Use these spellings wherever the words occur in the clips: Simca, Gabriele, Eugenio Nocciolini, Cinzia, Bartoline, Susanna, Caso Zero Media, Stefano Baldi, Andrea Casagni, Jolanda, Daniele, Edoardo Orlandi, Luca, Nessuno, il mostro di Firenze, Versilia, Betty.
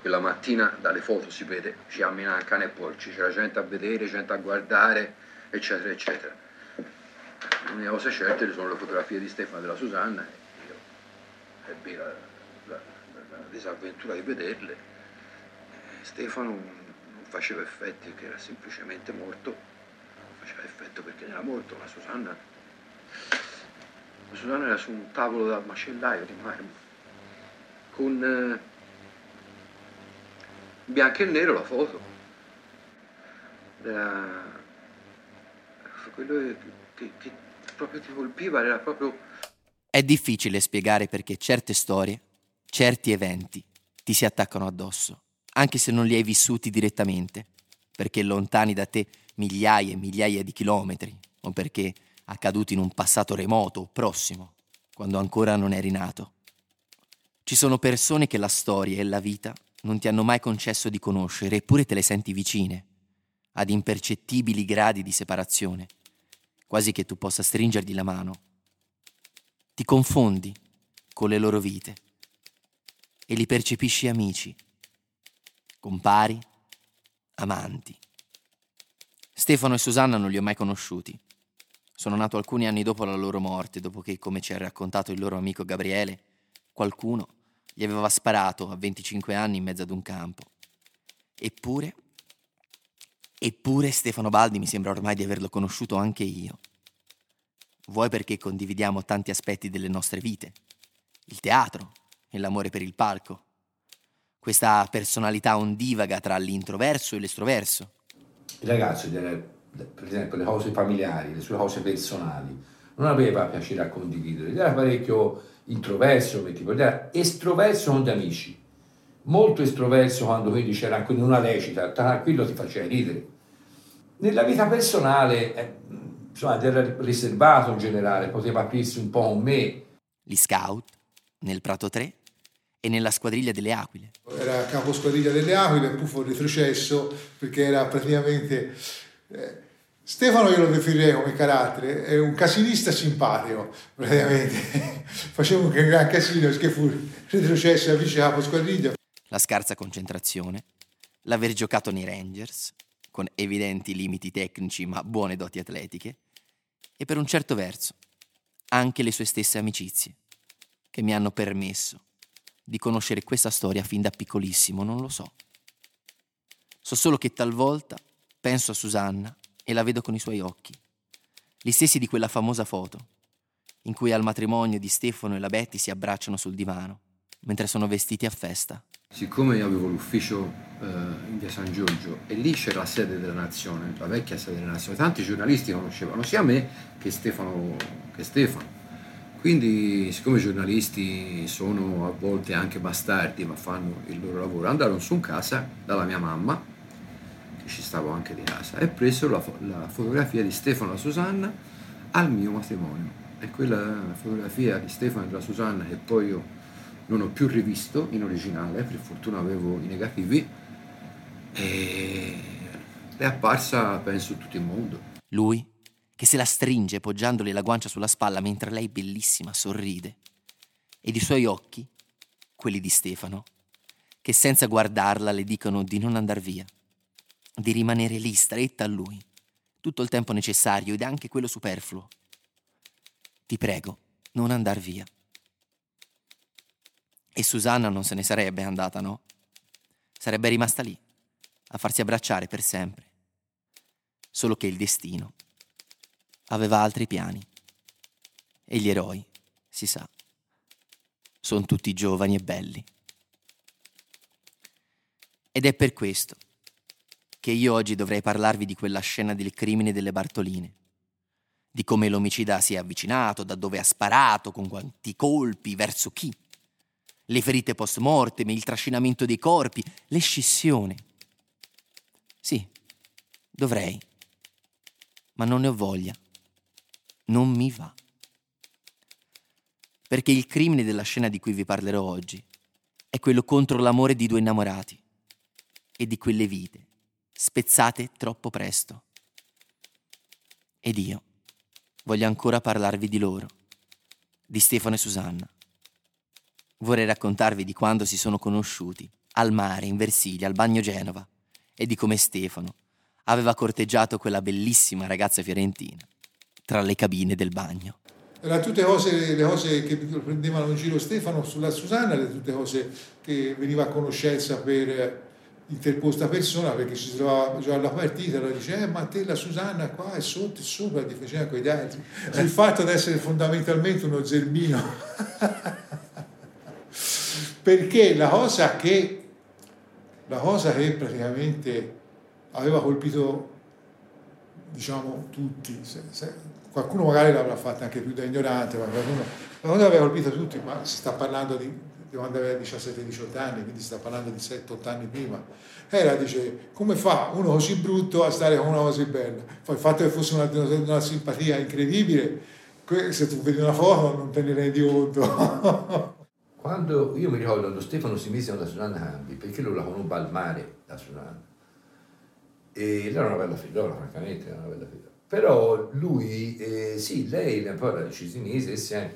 Quella mattina dalle foto si vede, ci ammina il cane e porci, c'era gente a vedere, gente a guardare, eccetera, eccetera. L'unica cosa certa sono le fotografie di Stefano e della Susanna, e io ebbi la disavventura di vederle. Stefano non faceva effetto perché era semplicemente morto, non faceva effetto perché era morto, ma Susanna era su un tavolo da macellaio di marmo, con bianco e nero la foto. Era quello che proprio ti colpiva, era proprio... È difficile spiegare perché certe storie, certi eventi ti si attaccano addosso, anche se non li hai vissuti direttamente, perché lontani da te migliaia e migliaia di chilometri, o perché accaduti in un passato remoto o prossimo, quando ancora non eri nato. Ci sono persone che la storia e la vita non ti hanno mai concesso di conoscere, eppure te le senti vicine, ad impercettibili gradi di separazione, quasi che tu possa stringergli la mano. Ti confondi con le loro vite e li percepisci amici, compari, amanti. Stefano e Susanna non li ho mai conosciuti. Sono nato alcuni anni dopo la loro morte, dopo che, come ci ha raccontato il loro amico Gabriele, qualcuno gli aveva sparato a 25 anni in mezzo ad un campo. Eppure Stefano Baldi mi sembra ormai di averlo conosciuto anche io. Vuoi perché condividiamo tanti aspetti delle nostre vite, il teatro e l'amore per il palco. Questa personalità ondivaga tra l'introverso e l'estroverso. Il ragazzo, per esempio, le cose familiari, le sue cose personali, non aveva piacere a condividere. Era parecchio introverso, era estroverso con gli amici, molto estroverso quando quindi c'era anche una recita, tranquillo, ti faceva ridere. Nella vita personale, insomma, era riservato in generale, poteva aprirsi un po' con me. Gli scout, nel Prato 3 e nella squadriglia delle Aquile. Era capo squadriglia delle Aquile, puffo retrocesso, perché era praticamente... Stefano io lo definirei come carattere, è un casinista simpatico, praticamente. Facevo un gran casino, che fu retrocesso a vice capo squadriglia. La scarsa concentrazione, l'aver giocato nei Rangers, con evidenti limiti tecnici ma buone doti atletiche, e per un certo verso anche le sue stesse amicizie, che mi hanno permesso di conoscere questa storia fin da piccolissimo, non lo so. So solo che talvolta penso a Susanna e la vedo con i suoi occhi, gli stessi di quella famosa foto in cui al matrimonio di Stefano e la Betty si abbracciano sul divano mentre sono vestiti a festa. Siccome io avevo l'ufficio in via San Giorgio e lì c'era la sede della Nazione, la vecchia sede della Nazione, tanti giornalisti conoscevano sia me che Stefano. Quindi, siccome i giornalisti sono a volte anche bastardi ma fanno il loro lavoro, andarono su in casa dalla mia mamma, ci stavo anche di casa, e presero la fotografia di Stefano e la Susanna al mio matrimonio. E quella fotografia di Stefano e della Susanna, che poi io non ho più rivisto in originale, per fortuna avevo i negativi, e è apparsa penso tutto il mondo. Lui che se la stringe poggiandole la guancia sulla spalla mentre lei, bellissima, sorride, ed i suoi occhi, quelli di Stefano, che senza guardarla le dicono di non andar via, di rimanere lì stretta a lui tutto il tempo necessario ed anche quello superfluo. Ti prego, non andar via. E Susanna non se ne sarebbe andata, no? Sarebbe rimasta lì a farsi abbracciare per sempre, solo che il destino aveva altri piani e gli eroi, si sa, sono tutti giovani e belli. Ed è per questo che io oggi dovrei parlarvi di quella scena del crimine delle Bartoline, di come l'omicida si è avvicinato, da dove ha sparato, con quanti colpi, verso chi, le ferite post mortem, il trascinamento dei corpi, l'escissione. Sì, dovrei, ma non ne ho voglia, non mi va. Perché il crimine della scena di cui vi parlerò oggi è quello contro l'amore di due innamorati e di quelle vite spezzate troppo presto. Ed io voglio ancora parlarvi di loro, di Stefano e Susanna. Vorrei raccontarvi di quando si sono conosciuti al mare, in Versilia, al Bagno Genova, e di come Stefano aveva corteggiato quella bellissima ragazza fiorentina tra le cabine del bagno. Erano tutte cose, le cose che prendevano in giro Stefano sulla Susanna, erano tutte cose che veniva a conoscenza per interposta persona, perché si trovava a giocare la partita, allora dice ma te la Susanna qua è sotto e sopra, ti faceva con gli altri. Il fatto di essere fondamentalmente uno zerbino. Perché la cosa che praticamente aveva colpito, diciamo, tutti, qualcuno magari l'avrà fatta anche più da ignorante, ma qualcuno, la cosa che aveva colpito tutti, ma si sta parlando di quando aveva 17-18 anni, quindi si sta parlando di 7-8 anni prima, era, dice, come fa uno così brutto a stare con una così bella? Poi il fatto che fosse una simpatia incredibile, se tu vedi una foto non te ne rendi conto. Quando io mi ricordo quando Stefano si mise con la Susanna Cambi, perché lui la conobbe al mare, la Susanna, e lei era una bella figliola, francamente era una bella figliola, però lui, sì, lei poi ci si mise e si è...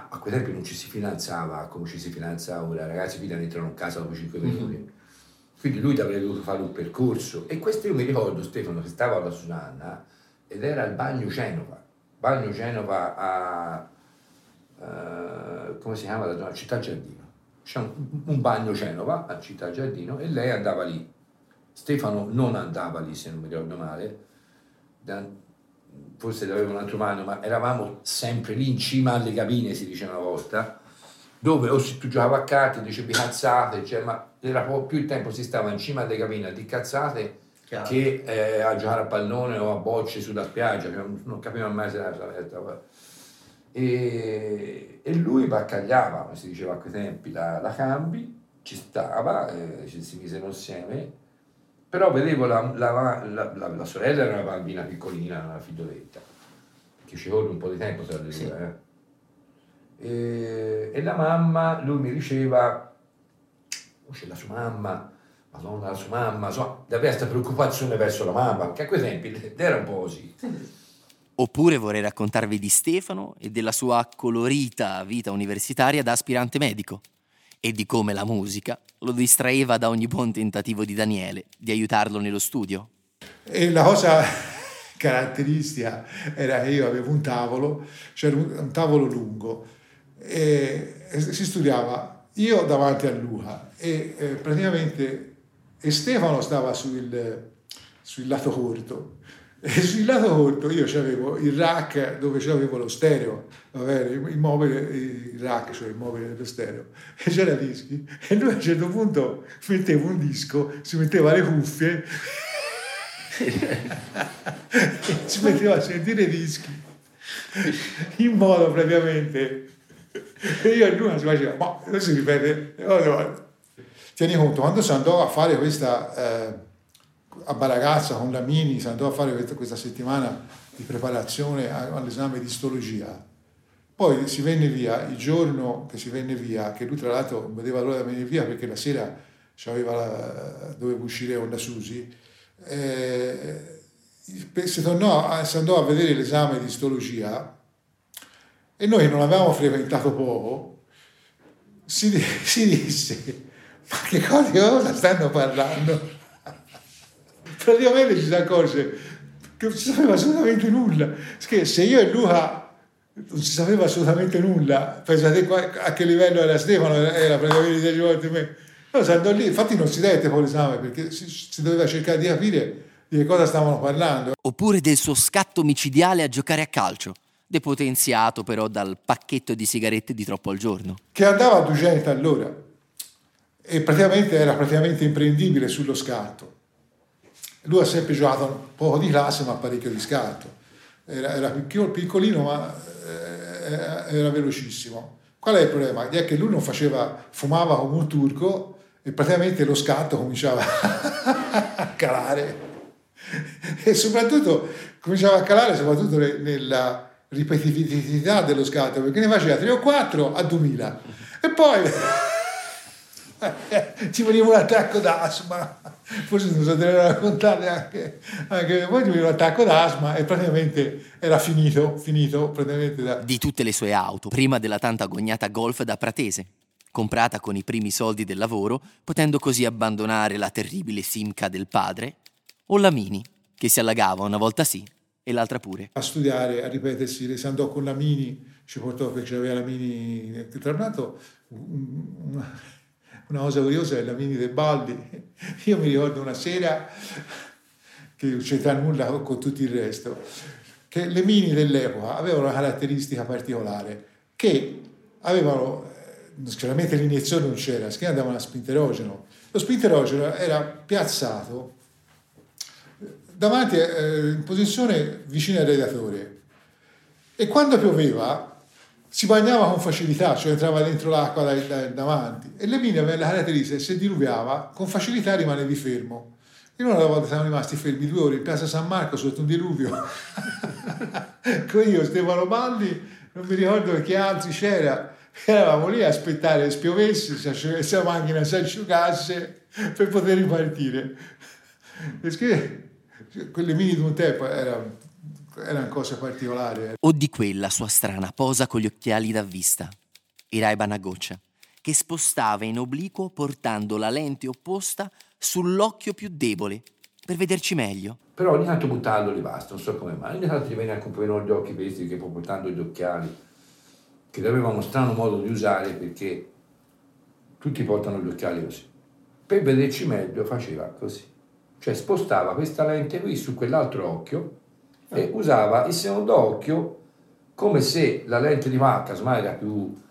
A quel tempo non ci si finanziava come ci si finanzia ora, ragazzi qui entrano a casa dopo 5 minuti, quindi lui avrebbe dovuto fare un percorso. E questo io mi ricordo, Stefano, che stava alla Susanna ed era al Bagno Genova a come si chiama? La Città Giardino. C'è un Bagno Genova a Città Giardino e lei andava lì. Stefano non andava lì, se non mi ricordo male, forse l'aveva un altro mano, ma eravamo sempre lì in cima alle cabine, si diceva una volta, dove o se tu giocavi a carte dicevi cazzate, cioè, ma era più il tempo si stava in cima alle cabine a di cazzate che a giocare a pallone o a bocce sulla spiaggia, non capiva mai se era aperta. E lui baccagliava, come si diceva a quei tempi, la Cambi, ci stava, ci si misero insieme. Però vedevo la sorella era una bambina piccolina, una figlioletta, che ci vuole un po' di tempo, se la sì. E la mamma, lui mi diceva, oh, c'è la sua mamma, madonna la sua mamma, so, aveva questa preoccupazione verso la mamma, perché a quei tempi era un po' così. Oppure vorrei raccontarvi di Stefano e della sua colorita vita universitaria da aspirante medico, e di come la musica lo distraeva da ogni buon tentativo di Daniele di aiutarlo nello studio. E la cosa caratteristica era che io avevo un tavolo, c'era un tavolo lungo, e si studiava io davanti a Luca e praticamente e Stefano stava sul lato corto. E sul lato corto io c'avevo il rack dove c'avevo lo stereo, il mobile dello stereo, e c'era dischi, e lui a un certo punto metteva un disco, si metteva le cuffie e si metteva a sentire dischi in modo praticamente, e io a lui si faceva ma lo si ripete, tieni conto quando si andò a fare questa a Baragazza con la Mini, si andò a fare questa settimana di preparazione all'esame di istologia. Poi si venne via, il giorno che si venne via, che lui tra l'altro non vedeva l'ora di venire via perché la sera doveva uscire con la Susi, si andò a vedere l'esame di istologia e noi non avevamo frequentato poco, si disse ma che cosa stanno parlando? Praticamente ci si accorse che non si sapeva assolutamente nulla, che se io e Luca non si sapeva assolutamente nulla, pensate a che livello era Stefano, era praticamente 10 volte me. No, si andò lì, infatti non si dette con l'esame perché si doveva cercare di capire di che cosa stavano parlando. Oppure del suo scatto micidiale a giocare a calcio, depotenziato però dal pacchetto di sigarette di troppo al giorno. Che andava a 200 all'ora e praticamente era imprendibile sullo scatto. Lui ha sempre giocato un poco di classe ma parecchio di scatto, era piccolino ma era velocissimo. Qual è il problema? È che lui non fumava come un turco e praticamente lo scatto cominciava a calare e soprattutto cominciava a calare soprattutto nella ripetitività dello scatto, perché ne faceva 3 o 4 a 2000 e poi ci veniva un attacco d'asma, forse non so te lo raccontare anche poi ci veniva un attacco d'asma e praticamente era finito praticamente. Di tutte le sue auto prima della tanto agognata Golf da Pratese, comprata con i primi soldi del lavoro, potendo così abbandonare la terribile Simca del padre, o la Mini, che si allagava una volta sì e l'altra pure. A studiare, a ripetersi, si andò con la Mini, ci portò perché c'aveva la Mini, tra l'altro una cosa curiosa è la Mini dei Baldi. Io mi ricordo una sera, che non c'entra nulla con tutto il resto, che le Mini dell'epoca avevano una caratteristica particolare, che avevano, chiaramente l'iniezione non c'era, si andavano a spinterogeno. Lo spinterogeno era piazzato davanti, in posizione vicino al radiatore, e quando pioveva si bagnava con facilità, cioè entrava dentro l'acqua davanti, e le Mini avevano la caratteristica, se diluviava, con facilità rimane di fermo. E una volta siamo rimasti fermi 2 ore in piazza San Marco sotto un diluvio. Con io, Stefano Baldi, non mi ricordo chi altri c'era, eravamo lì a aspettare che spiovesse, se la macchina si asciugasse per poter ripartire. Perché quelle Mini di un tempo era una cosa particolare. O di quella sua strana posa con gli occhiali da vista, i Ray-Ban a goccia, che spostava in obliquo portando la lente opposta sull'occhio più debole per vederci meglio, però ogni tanto buttandoli, basta, non so come mai, ogni tanto gli veniva anche un po' gli occhi vestiti, che poi portando gli occhiali che aveva uno strano modo di usare, perché tutti portano gli occhiali così, per vederci meglio faceva così, cioè spostava questa lente qui su quell'altro occhio e usava il secondo occhio come se la lente di Marca ormai era più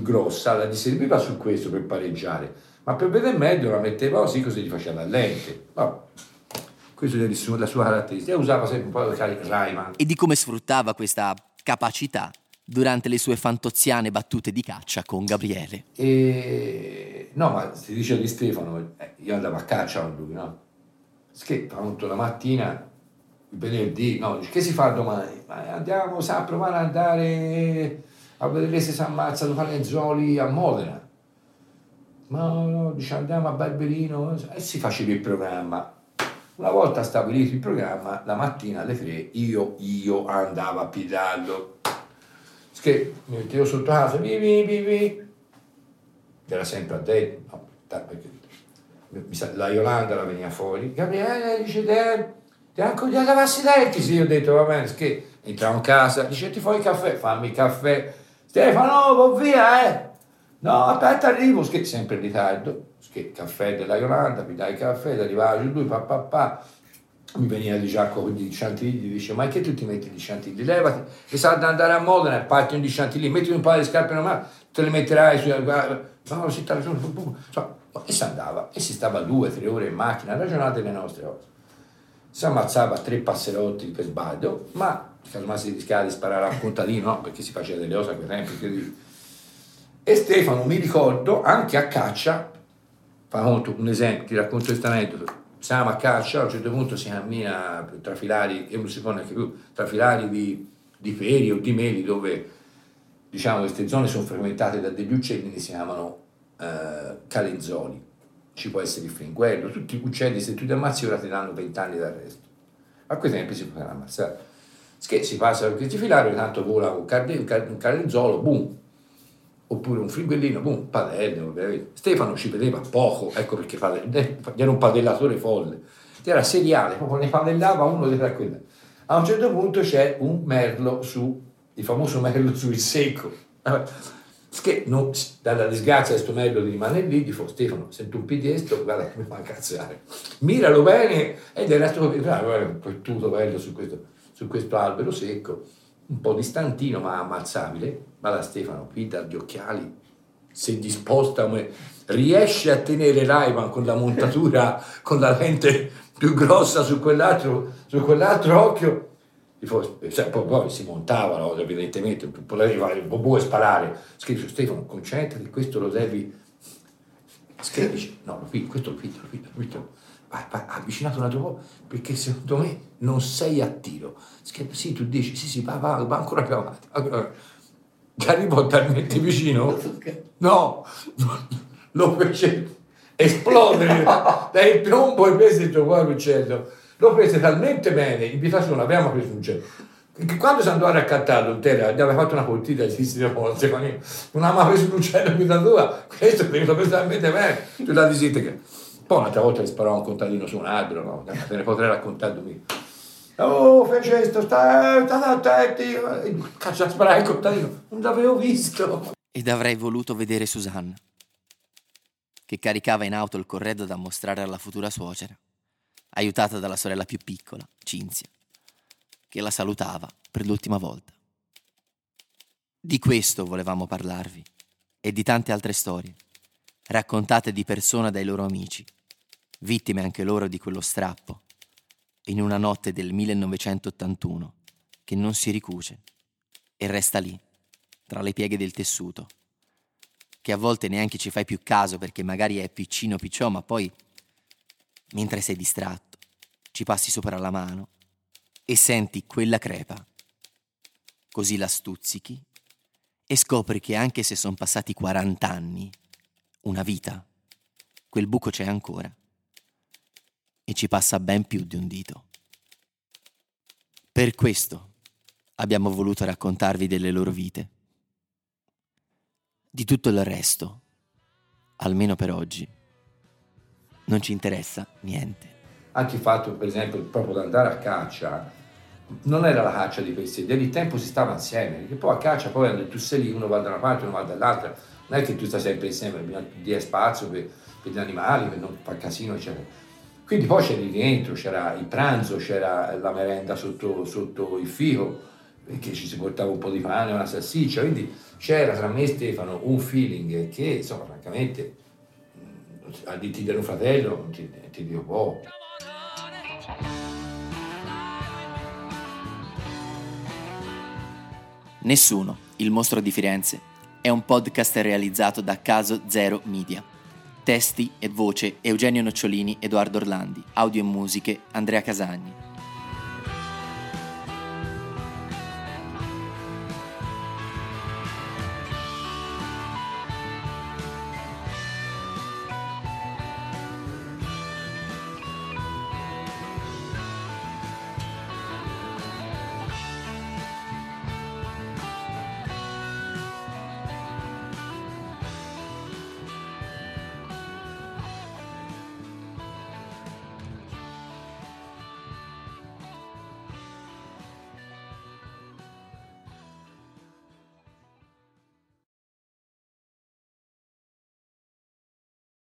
grossa, la gli serviva su questo per pareggiare, ma per vedere meglio la metteva così, così gli faceva la lente. No. Questa è la sua caratteristica. Usava sempre un po' di Ray-Ban. E di come sfruttava questa capacità durante le sue fantoziane battute di caccia con Gabriele. E... no, ma si dice di Stefano, io andavo a caccia con lui, no? Che appunto la mattina, il venerdì, no, che si fa domani? Ma andiamo a provare ad andare a vedere se si ammazzano Palenzoli a Modena. Ma no, dice andiamo a Barberino e si faceva il programma. Una volta stabilito il programma, la mattina alle 3 io andavo a pigliarlo, che mi mettevo sotto casa, era sempre a te, no, perché la Jolanda la veniva fuori, Gabriele dice ti anche di lavarsi i denti. Sì, io ho detto va bene, che entravo in casa, dice ti fai il caffè, fammi il caffè, Stefano va via, no, aspetta, arrivo, sempre in ritardo, caffè della Jolanda, mi dai il caffè, arrivava giù lui, mi veniva di giacco con gli Chantilly, dice, ma che tu ti metti gli Chantilly, levati, e sa ad andare a Modena, parti un di Chantilly, metti un paio di scarpe normali, te le metterai, no, si sta ragionando, e si andava, e si stava 2-3 ore in macchina, ragionate le nostre cose, si ammazzava 3 passerotti per sbaglio, ma casomai si rischiava di sparare al contadino, no, perché si faceva delle cose a quel tempo, quindi... E Stefano, mi ricordo, anche a caccia, un esempio, ti racconto questo aneddoto, siamo a caccia, a un certo punto si cammina tra filari, e non si può neanche più, tra filari di peri o di meli, dove, diciamo, queste zone sono frequentate da degli uccelli che si chiamano calenzoli, ci può essere il fringuello, tutti gli uccelli, se tu li ammazzi ora ti danno 20 anni d'arresto, a quei tempi si potevano ammazzare, si passa da questi filari, tanto vola un calenzolo, boom, oppure un fringuellino, boom, padello. Stefano ci vedeva poco, ecco perché era un padellatore folle, era seriale, proprio ne padellava uno dietro a quello. A un certo punto c'è un merlo il famoso merlo sul secco, dalla disgrazia questo merlo di rimanere lì, gli fa Stefano, se tu pidi questo, guarda come fa a cazzare, miralo bene, ed era tutto bello su questo albero secco, un po' distantino ma ammazzabile, ma la Stefano qui dagli occhiali, se disposta come riesce a tenere Ray-Ban con la montatura, con la lente più grossa su quell'altro occhio, poi si montavano evidentemente, potevi fare il bobù e sparare, scrive Stefano concentrati, questo lo devi, dice no, questo lo fido. Vai, avvicinato un altro po', perché secondo me non sei a tiro. Sì, tu dici, sì, va ancora più avanti. Allora, arrivò talmente vicino, lo fece esplodere dai piombo e prese il tuo cuore uccello. Lo prese talmente bene, in vita sua non abbiamo preso un uccello. che quando si andò a raccattare l'Oltera gli aveva fatto una coltita altissime volte, non aveva preso l'uccello in vita tua, questo è venuto personalmente bene, tu la visita che... Poi un'altra volta gli sparò un contadino su un albero, no? Te ne potrei raccontare due. Oh, Francesco, stai, cazzo, a sparare il contadino, non l'avevo visto. Ed avrei voluto vedere Susanna, che caricava in auto il corredo da mostrare alla futura suocera, aiutata dalla sorella più piccola, Cinzia, che la salutava per l'ultima volta. Di questo volevamo parlarvi, e di tante altre storie, raccontate di persona dai loro amici, vittime anche loro di quello strappo, in una notte del 1981 che non si ricuce e resta lì, tra le pieghe del tessuto, che a volte neanche ci fai più caso perché magari è piccino picciò, ma poi, mentre sei distratto, ci passi sopra la mano e senti quella crepa. Così la stuzzichi e scopri che anche se sono passati 40 anni, una vita, quel buco c'è ancora e ci passa ben più di un dito. Per questo abbiamo voluto raccontarvi delle loro vite. Di tutto il resto, almeno per oggi, non ci interessa niente. Anche il fatto, per esempio, proprio di andare a caccia, non era la caccia di per sé, del tempo si stava insieme, perché poi a caccia poi tu sei lì, uno va da una parte, uno va dall'altra, non è che tu stai sempre insieme, bisogna dare spazio per gli animali, per non far casino, eccetera. Quindi poi c'era il rientro, c'era il pranzo, c'era la merenda sotto il fico, che ci si portava un po' di pane, una salsiccia, quindi c'era tra me e Stefano un feeling che, insomma, francamente, a dirti del fratello, ti dico poco. Nessuno, il mostro di Firenze, è un podcast realizzato da Caso Zero Media. Testi e voce Eugenio Nocciolini, Edoardo Orlandi. Audio e musiche Andrea Casagni.